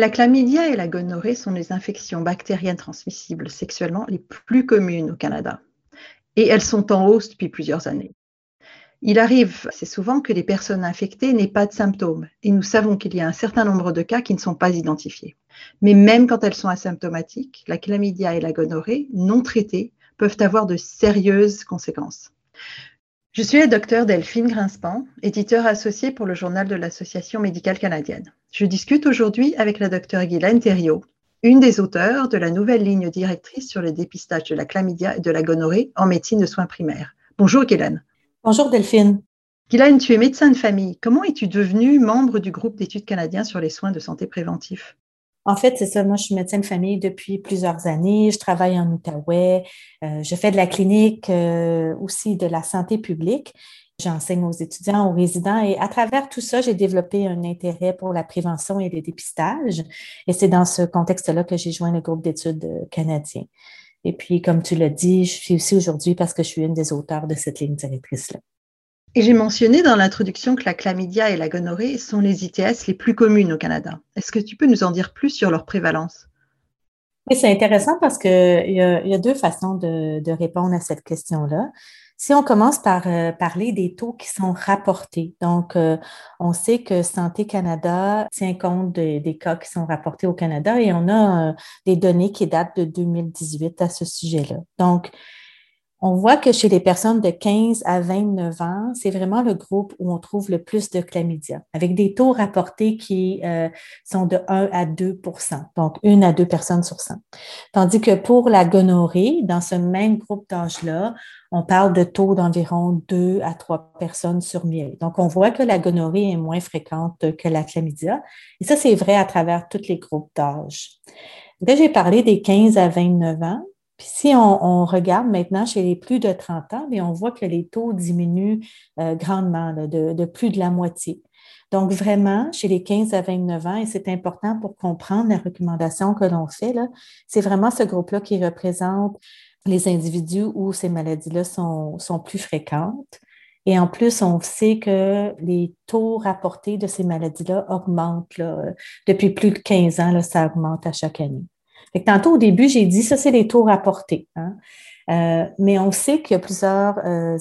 La chlamydia et la gonorrhée sont les infections bactériennes transmissibles sexuellement les plus communes au Canada. Et elles sont en hausse depuis plusieurs années. Il arrive assez souvent que les personnes infectées n'aient pas de symptômes. Et nous savons qu'il y a un certain nombre de cas qui ne sont pas identifiés. Mais même quand elles sont asymptomatiques, la chlamydia et la gonorrhée non traitées peuvent avoir de sérieuses conséquences. Je suis la docteure Delphine Grinspan, éditeur associée pour le journal de l'Association médicale canadienne. Je discute aujourd'hui avec la docteure Guylaine Thériault, une des auteurs de la nouvelle ligne directrice sur le dépistage de la chlamydia et de la gonorrhée en médecine de soins primaires. Bonjour Guylaine. Bonjour Delphine. Guylaine, tu es médecin de famille. Comment es-tu devenue membre du groupe d'études canadiens sur les soins de santé préventifs? En fait, c'est ça. Moi, je suis médecin de famille depuis plusieurs années. Je travaille en Outaouais. Je fais de la clinique, aussi de la santé publique. J'enseigne aux étudiants, aux résidents. Et à travers tout ça, j'ai développé un intérêt pour la prévention et le dépistage. Et c'est dans ce contexte-là que j'ai joint le groupe d'études canadien. Et puis, comme tu l'as dit, je suis ici aujourd'hui parce que je suis une des auteurs de cette ligne directrice-là. Et j'ai mentionné dans l'introduction que la chlamydia et la gonorrhée sont les ITS les plus communes au Canada. Est-ce que tu peux nous en dire plus sur leur prévalence? Oui, c'est intéressant parce qu'il y a deux façons de répondre à cette question-là. Si on commence par parler des taux qui sont rapportés, donc on sait que Santé Canada tient compte des cas qui sont rapportés au Canada et on a des données qui datent de 2018 à ce sujet-là. Donc, on voit que chez les personnes de 15 à 29 ans, c'est vraiment le groupe où on trouve le plus de chlamydia, avec des taux rapportés qui sont de 1 à 2 %, donc 1 à 2 personnes sur 100. Tandis que pour la gonorrhée, dans ce même groupe d'âge-là, on parle de taux d'environ 2 à 3 personnes sur 1000. Donc, on voit que la gonorrhée est moins fréquente que la chlamydia. Et ça, c'est vrai à travers tous les groupes d'âge. Là, j'ai parlé des 15 à 29 ans. Puis si on regarde maintenant chez les plus de 30 ans, bien on voit que les taux diminuent grandement, là, de plus de la moitié. Donc vraiment, chez les 15 à 29 ans, et c'est important pour comprendre la recommandation que l'on fait, là, c'est vraiment ce groupe-là qui représente les individus où ces maladies-là sont plus fréquentes. Et en plus, on sait que les taux rapportés de ces maladies-là augmentent. Là, depuis plus de 15 ans, là, ça augmente à chaque année. Fait que tantôt, au début, j'ai dit ça, c'est les taux rapportés. Hein? Mais on sait qu'il y a plusieurs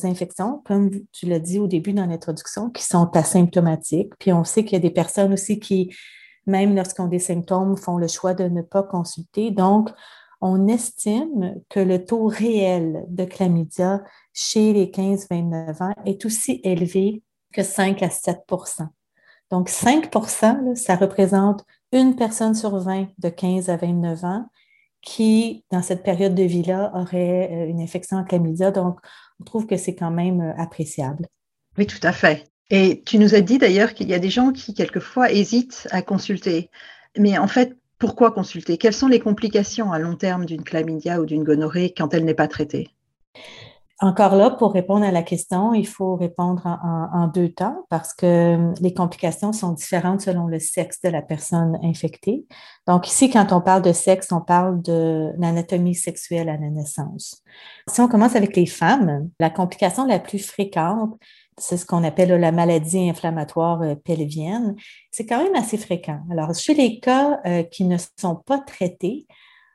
infections, comme tu l'as dit au début dans l'introduction, qui sont asymptomatiques. Puis on sait qu'il y a des personnes aussi qui, même lorsqu'ils ont des symptômes, font le choix de ne pas consulter. Donc, on estime que le taux réel de chlamydia chez les 15-29 ans est aussi élevé que 5 à 7 %. Donc, 5 %, ça représente une personne sur 20 de 15 à 29 ans qui, dans cette période de vie-là, aurait une infection en chlamydia. Donc, on trouve que c'est quand même appréciable. Oui, tout à fait. Et tu nous as dit d'ailleurs qu'il y a des gens qui, quelquefois, hésitent à consulter. Mais en fait, pourquoi consulter? Quelles sont les complications à long terme d'une chlamydia ou d'une gonorrhée quand elle n'est pas traitée? Encore là, pour répondre à la question, il faut répondre en deux temps parce que les complications sont différentes selon le sexe de la personne infectée. Donc ici, quand on parle de sexe, on parle de l'anatomie sexuelle à la naissance. Si on commence avec les femmes, la complication la plus fréquente, c'est ce qu'on appelle la maladie inflammatoire pelvienne. C'est quand même assez fréquent. Alors, chez les cas qui ne sont pas traités,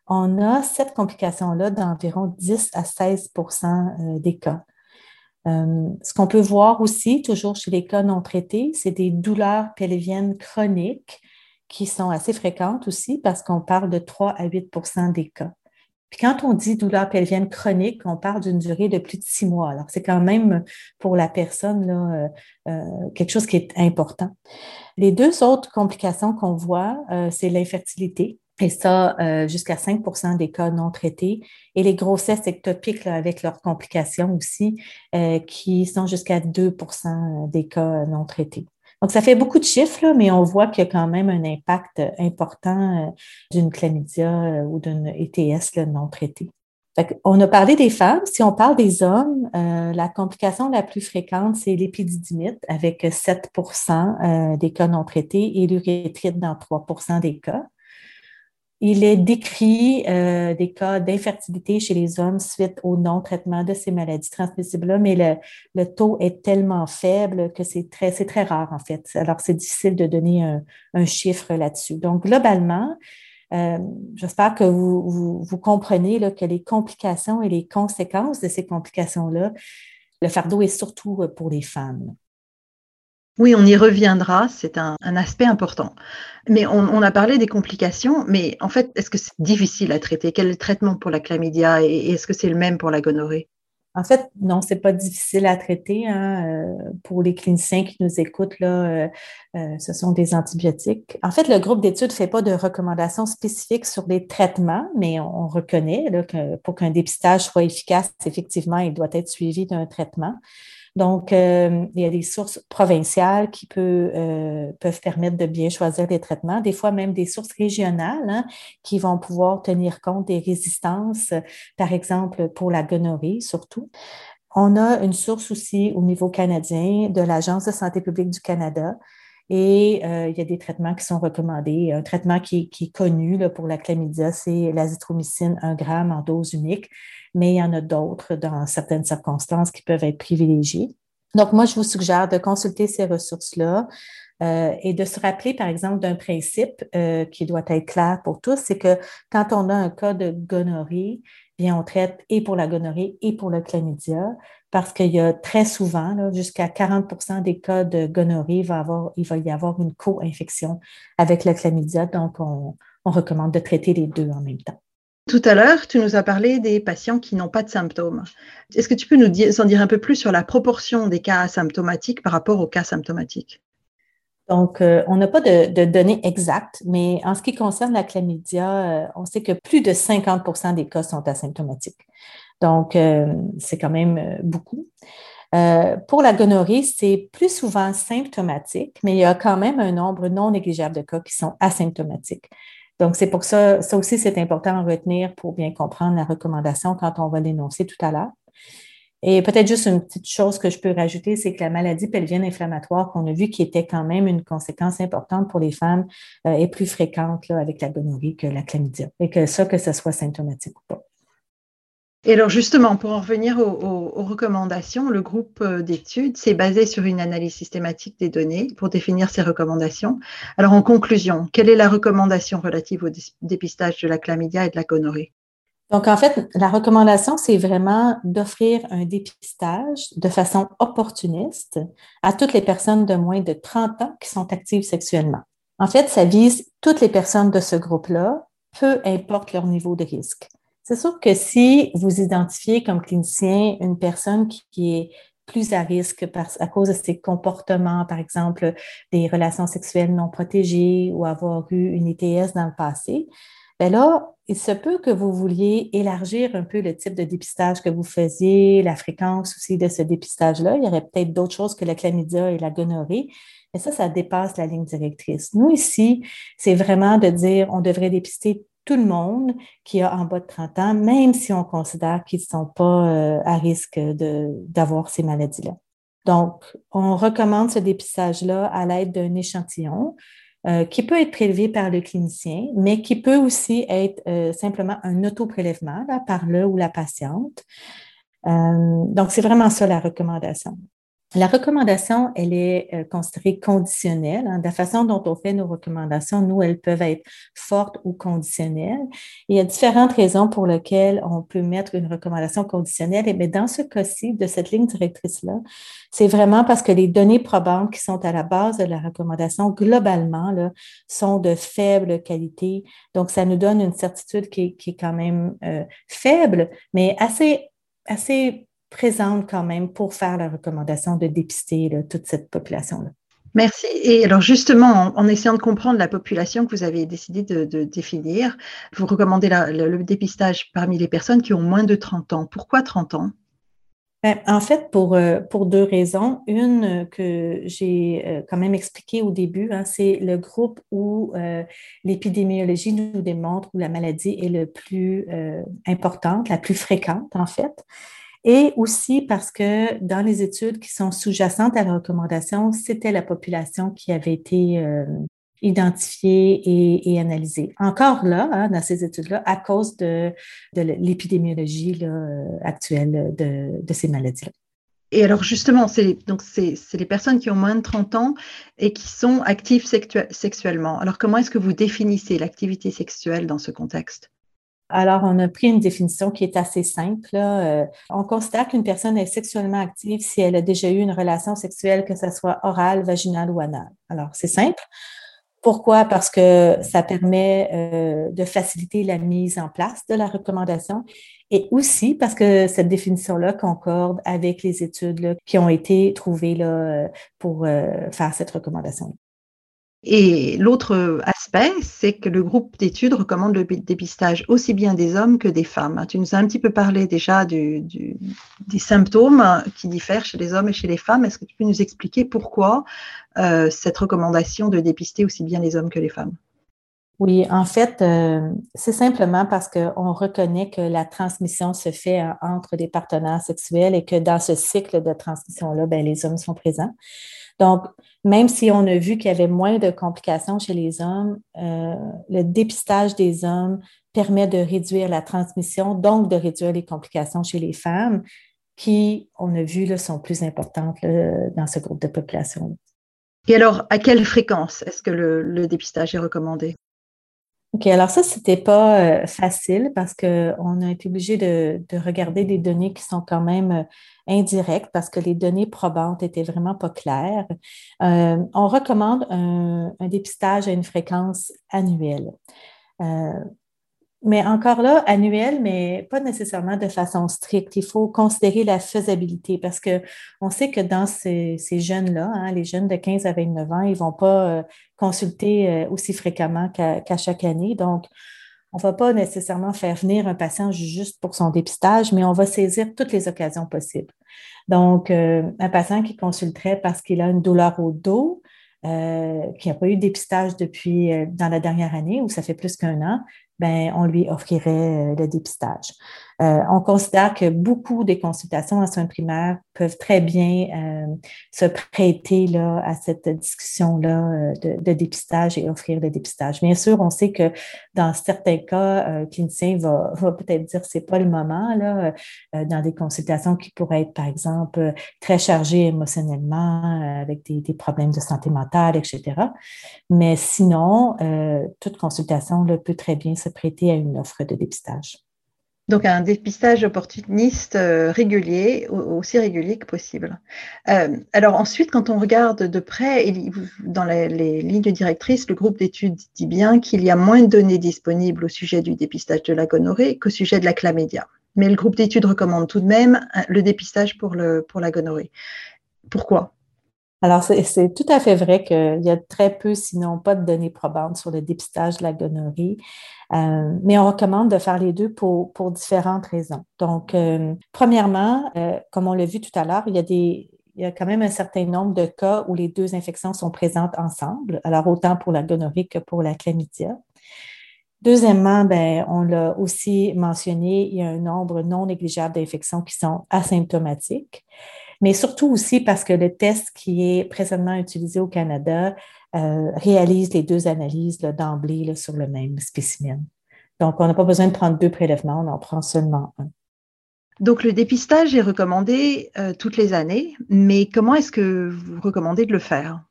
on a cette complication-là d'environ 10 à 16 % des cas. Ce qu'on peut voir aussi, toujours chez les cas non traités, c'est des douleurs pelviennes chroniques qui sont assez fréquentes aussi parce qu'on parle de 3 à 8 % des cas. Puis quand on dit douleur pelvienne chronique, on parle d'une durée de plus de 6 mois. Alors, c'est quand même pour la personne là, quelque chose qui est important. Les deux autres complications qu'on voit, c'est l'infertilité. Et ça, jusqu'à 5 % des cas non traités. Et les grossesses ectopiques, là, avec leurs complications aussi, qui sont jusqu'à 2 % des cas non traités. Donc, ça fait beaucoup de chiffres, là, mais on voit qu'il y a quand même un impact important d'une chlamydia ou d'une ITS là, non traitée. Fait qu'on a parlé des femmes. Si on parle des hommes, la complication la plus fréquente, c'est l'épididymite avec 7 % des cas non traités et l'urétrite dans 3 % des cas. Il est décrit des cas d'infertilité chez les hommes suite au non-traitement de ces maladies transmissibles-là, mais le taux est tellement faible que c'est très rare, en fait. Alors, c'est difficile de donner un chiffre là-dessus. Donc, globalement, j'espère que vous comprenez là, que les complications et les conséquences de ces complications-là, le fardeau est surtout pour les femmes. Oui, on y reviendra, c'est un aspect important. Mais on a parlé des complications, mais en fait, est-ce que c'est difficile à traiter? Quel est le traitement pour la chlamydia et est-ce que c'est le même pour la gonorrhée? En fait, non, c'est pas difficile à traiter. Hein. Pour les cliniciens qui nous écoutent, là, ce sont des antibiotiques. En fait, le groupe d'études ne fait pas de recommandations spécifiques sur les traitements, mais on reconnaît là, que pour qu'un dépistage soit efficace, effectivement, il doit être suivi d'un traitement. Donc, il y a des sources provinciales qui peuvent permettre de bien choisir les traitements, des fois même des sources régionales hein, qui vont pouvoir tenir compte des résistances, par exemple pour la gonorrhée surtout. On a une source aussi au niveau canadien de l'Agence de santé publique du Canada et il y a des traitements qui sont recommandés. Un traitement qui est connu là, pour la chlamydia, c'est l'azithromycine 1 g en dose unique. Mais il y en a d'autres dans certaines circonstances qui peuvent être privilégiées. Donc, moi, je vous suggère de consulter ces ressources-là et de se rappeler, par exemple, d'un principe qui doit être clair pour tous, c'est que quand on a un cas de gonorrhée, bien, on traite et pour la gonorrhée et pour le chlamydia parce qu'il y a très souvent, là, jusqu'à 40% des cas de gonorrhée, il va y avoir une co-infection avec le chlamydia. Donc, on recommande de traiter les deux en même temps. Tout à l'heure, tu nous as parlé des patients qui n'ont pas de symptômes. Est-ce que tu peux nous en dire un peu plus sur la proportion des cas asymptomatiques par rapport aux cas symptomatiques? Donc, on n'a pas de données exactes, mais en ce qui concerne la chlamydia, on sait que plus de 50% des cas sont asymptomatiques. Donc, c'est quand même beaucoup. Pour la gonorrhée, c'est plus souvent symptomatique, mais il y a quand même un nombre non négligeable de cas qui sont asymptomatiques. Donc, c'est pour ça, ça aussi, c'est important à retenir pour bien comprendre la recommandation quand on va l'énoncer tout à l'heure. Et peut-être juste une petite chose que je peux rajouter, c'est que la maladie pelvienne inflammatoire qu'on a vue, qui était quand même une conséquence importante pour les femmes, est plus fréquente là, avec la gonorrhée que la chlamydia, et que ce soit symptomatique ou pas. Et alors justement, pour en revenir aux recommandations, le groupe d'études s'est basé sur une analyse systématique des données pour définir ses recommandations. Alors en conclusion, quelle est la recommandation relative au dépistage de la chlamydia et de la gonorrhée? Donc en fait, la recommandation, c'est vraiment d'offrir un dépistage de façon opportuniste à toutes les personnes de moins de 30 ans qui sont actives sexuellement. En fait, ça vise toutes les personnes de ce groupe-là, peu importe leur niveau de risque. C'est sûr que si vous identifiez comme clinicien une personne qui est plus à risque à cause de ses comportements, par exemple des relations sexuelles non protégées ou avoir eu une ITS dans le passé, bien là, il se peut que vous vouliez élargir un peu le type de dépistage que vous faisiez, la fréquence aussi de ce dépistage-là. Il y aurait peut-être d'autres choses que la chlamydia et la gonorrhée. Mais ça dépasse la ligne directrice. Nous, ici, c'est vraiment de dire on devrait dépister tout le monde qui a en bas de 30 ans, même si on considère qu'ils ne sont pas à risque d'avoir ces maladies-là. Donc, on recommande ce dépistage-là à l'aide d'un échantillon qui peut être prélevé par le clinicien, mais qui peut aussi être simplement un auto-prélèvement là, par le ou la patiente. Donc, c'est vraiment ça la recommandation. La recommandation, elle est considérée conditionnelle. Hein. De la façon dont on fait nos recommandations, nous, elles peuvent être fortes ou conditionnelles. Et il y a différentes raisons pour lesquelles on peut mettre une recommandation conditionnelle. Mais dans ce cas-ci, de cette ligne directrice-là, c'est vraiment parce que les données probantes qui sont à la base de la recommandation, globalement, là, sont de faible qualité. Donc, ça nous donne une certitude qui est quand même faible, mais assez présente quand même pour faire la recommandation de dépister là, toute cette population-là. Merci. Et alors justement, en essayant de comprendre la population que vous avez décidé de définir, vous recommandez le dépistage parmi les personnes qui ont moins de 30 ans. Pourquoi 30 ans? En fait, pour deux raisons. Une que j'ai quand même expliquée au début, hein, c'est le groupe où l'épidémiologie nous démontre où la maladie est le plus importante, la plus fréquente en fait. Et aussi parce que dans les études qui sont sous-jacentes à la recommandation, c'était la population qui avait été identifiées et analysées. Encore là, dans ces études-là, à cause de l'épidémiologie actuelle de ces maladies-là. Et alors justement, c'est les personnes qui ont moins de 30 ans et qui sont actives sexuellement. Alors comment est-ce que vous définissez l'activité sexuelle dans ce contexte? Alors, on a pris une définition qui est assez simple. On considère qu'une personne est sexuellement active si elle a déjà eu une relation sexuelle, que ce soit orale, vaginale ou anale. Alors, c'est simple. Pourquoi? Parce que ça permet de faciliter la mise en place de la recommandation et aussi parce que cette définition-là concorde avec les études qui ont été trouvées pour faire cette recommandation. Et l'autre aspect, c'est que le groupe d'études recommande le dépistage aussi bien des hommes que des femmes. Tu nous as un petit peu parlé déjà des symptômes qui diffèrent chez les hommes et chez les femmes. Est-ce que tu peux nous expliquer pourquoi cette recommandation de dépister aussi bien les hommes que les femmes? Oui, en fait, c'est simplement parce qu'on reconnaît que la transmission se fait entre des partenaires sexuels et que dans ce cycle de transmission-là, les hommes sont présents. Donc, même si on a vu qu'il y avait moins de complications chez les hommes, le dépistage des hommes permet de réduire la transmission, donc de réduire les complications chez les femmes qui, on a vu, sont plus importantes dans ce groupe de population. Et alors, à quelle fréquence est-ce que le dépistage est recommandé? OK, alors ça, c'était pas facile parce qu'on a été obligé de regarder des données qui sont quand même indirectes parce que les données probantes étaient vraiment pas claires. On recommande un dépistage à une fréquence annuelle. Mais encore là, annuelle, mais pas nécessairement de façon stricte. Il faut considérer la faisabilité parce qu'on sait que dans ces jeunes-là, les jeunes de 15 à 29 ans, ils vont pas consulter aussi fréquemment qu'à chaque année. Donc, on ne va pas nécessairement faire venir un patient juste pour son dépistage, mais on va saisir toutes les occasions possibles. Donc, un patient qui consulterait parce qu'il a une douleur au dos, qui n'a pas eu de dépistage depuis dans la dernière année ou ça fait plus qu'un an, on lui offrirait le dépistage. On considère que beaucoup des consultations en soins primaires peuvent très bien se prêter à cette discussion-là de dépistage et offrir le dépistage. Bien sûr, on sait que dans certains cas, un clinicien va peut-être dire que ce n'est pas le moment dans des consultations qui pourraient être, par exemple, très chargées émotionnellement, avec des problèmes de santé mentale, etc. Mais sinon, toute consultation peut très bien se prêter à une offre de dépistage. Donc, un dépistage opportuniste régulier, aussi régulier que possible. Alors ensuite, quand on regarde de près, dans les lignes directrices, le groupe d'études dit bien qu'il y a moins de données disponibles au sujet du dépistage de la gonorrhée qu'au sujet de la chlamydia. Mais le groupe d'études recommande tout de même le dépistage pour la gonorrhée. Pourquoi ? Alors, c'est tout à fait vrai qu'il y a très peu, sinon pas de données probantes sur le dépistage de la gonorrhée, mais on recommande de faire les deux pour différentes raisons. Donc, premièrement, comme on l'a vu tout à l'heure, il y a quand même un certain nombre de cas où les deux infections sont présentes ensemble, alors autant pour la gonorrhée que pour la chlamydia. Deuxièmement, on l'a aussi mentionné, il y a un nombre non négligeable d'infections qui sont asymptomatiques. Mais surtout aussi parce que le test qui est présentement utilisé au Canada réalise les deux analyses d'emblée sur le même spécimen. Donc, on n'a pas besoin de prendre deux prélèvements, on en prend seulement un. Donc, le dépistage est recommandé toutes les années, mais comment est-ce que vous recommandez de le faire?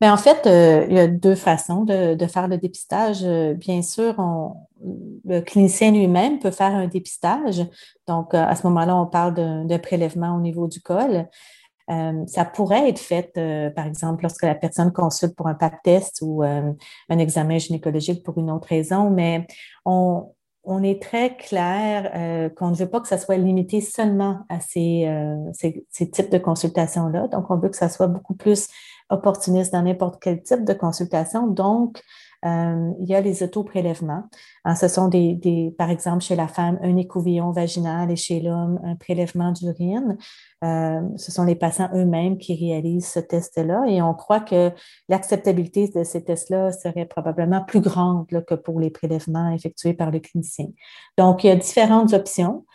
En fait, il y a deux façons de faire le dépistage. Bien sûr, le clinicien lui-même peut faire un dépistage. Donc, à ce moment-là, on parle de prélèvement au niveau du col. Ça pourrait être fait, par exemple, lorsque la personne consulte pour un pap test ou un examen gynécologique pour une autre raison, mais on est très clair qu'on ne veut pas que ça soit limité seulement à ces types de consultations-là. Donc, on veut que ça soit beaucoup plus opportuniste dans n'importe quel type de consultation. Donc, il y a les autoprélèvements. Ce sont par exemple, chez la femme, un écouvillon vaginal et chez l'homme, un prélèvement d'urine. Ce sont les patients eux-mêmes qui réalisent ce test-là et on croit que l'acceptabilité de ces tests-là serait probablement plus grande que pour les prélèvements effectués par le clinicien. Donc, il y a différentes options.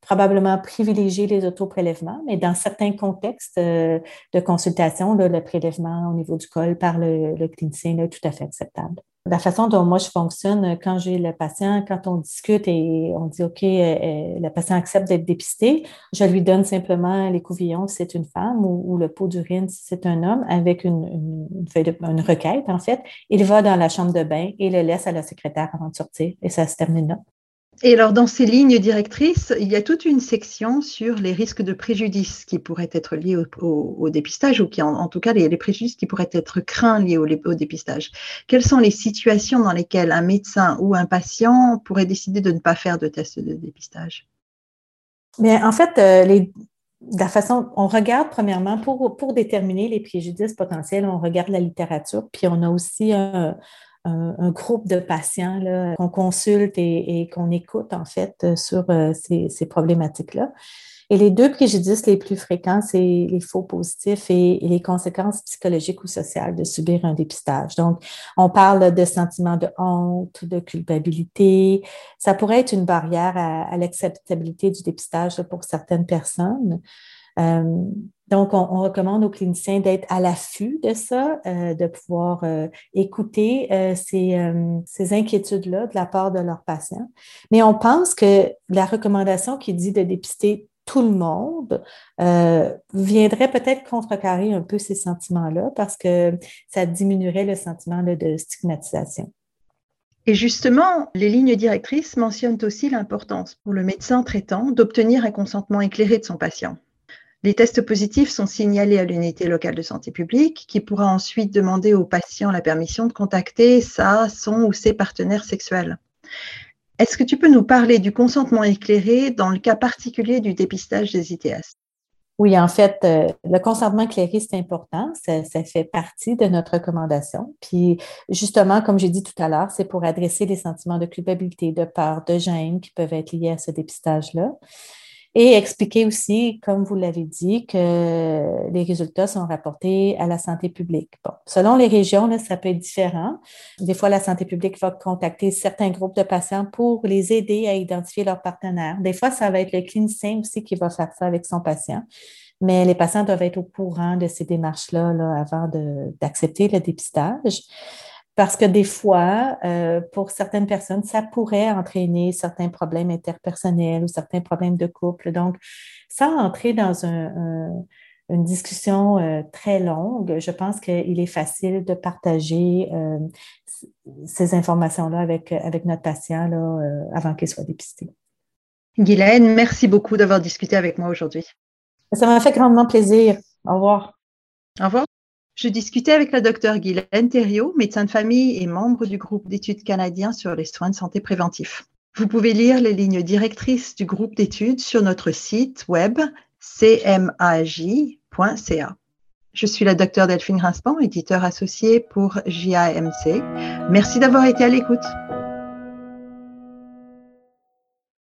Probablement privilégier les autoprélèvements, mais dans certains contextes de consultation, là, le prélèvement au niveau du col par le clinicien là, est tout à fait acceptable. La façon dont moi je fonctionne quand j'ai le patient, quand on discute et on dit « OK, le patient accepte d'être dépisté », je lui donne simplement l'écouvillon si c'est une femme ou le pot d'urine si c'est un homme avec une requête en fait. Il va dans la chambre de bain et le laisse à la secrétaire avant de sortir et ça se termine là. Et alors, dans ces lignes directrices, il y a toute une section sur les risques de préjudice qui pourraient être liés au dépistage ou qui, en tout cas, les préjudices qui pourraient être craints liés au dépistage. Quelles sont les situations dans lesquelles un médecin ou un patient pourrait décider de ne pas faire de test de dépistage? Bien, en fait, on regarde premièrement pour déterminer les préjudices potentiels, on regarde la littérature, puis on a aussi un groupe de patients là, qu'on consulte et qu'on écoute en fait sur ces problématiques-là. Et les deux préjudices les plus fréquents, c'est les faux positifs et les conséquences psychologiques ou sociales de subir un dépistage. Donc, on parle de sentiments de honte, de culpabilité. Ça pourrait être une barrière à l'acceptabilité du dépistage là, pour certaines personnes. Donc, on recommande aux cliniciens d'être à l'affût de ça, de pouvoir écouter ces inquiétudes-là de la part de leurs patients. Mais on pense que la recommandation qui dit de dépister tout le monde viendrait peut-être contrecarrer un peu ces sentiments-là parce que ça diminuerait le sentiment là, de stigmatisation. Et justement, les lignes directrices mentionnent aussi l'importance pour le médecin traitant d'obtenir un consentement éclairé de son patient. Les tests positifs sont signalés à l'unité locale de santé publique qui pourra ensuite demander au patient la permission de contacter son ou ses partenaires sexuels. Est-ce que tu peux nous parler du consentement éclairé dans le cas particulier du dépistage des ITS? Oui, en fait, le consentement éclairé, c'est important. Ça fait partie de notre recommandation. Puis, justement, comme j'ai dit tout à l'heure, c'est pour adresser les sentiments de culpabilité, de peur, de gêne qui peuvent être liés à ce dépistage-là. Et expliquer aussi, comme vous l'avez dit, que les résultats sont rapportés à la santé publique. Bon, selon les régions, là, ça peut être différent. Des fois, la santé publique va contacter certains groupes de patients pour les aider à identifier leurs partenaires. Des fois, ça va être le clinicien aussi qui va faire ça avec son patient. Mais les patients doivent être au courant de ces démarches-là là, avant d'accepter le dépistage. Parce que des fois, pour certaines personnes, ça pourrait entraîner certains problèmes interpersonnels ou certains problèmes de couple. Donc, sans entrer dans une discussion très longue, je pense qu'il est facile de partager ces informations-là avec notre patient là, avant qu'il soit dépisté. Guylaine, merci beaucoup d'avoir discuté avec moi aujourd'hui. Ça m'a fait grandement plaisir. Au revoir. Au revoir. Je discutais avec la docteure Guylaine Thériault, médecin de famille et membre du groupe d'études canadien sur les soins de santé préventifs. Vous pouvez lire les lignes directrices du groupe d'études sur notre site web cmaj.ca. Je suis la docteure Delphine Grinspan, éditeur associée pour JAMC. Merci d'avoir été à l'écoute.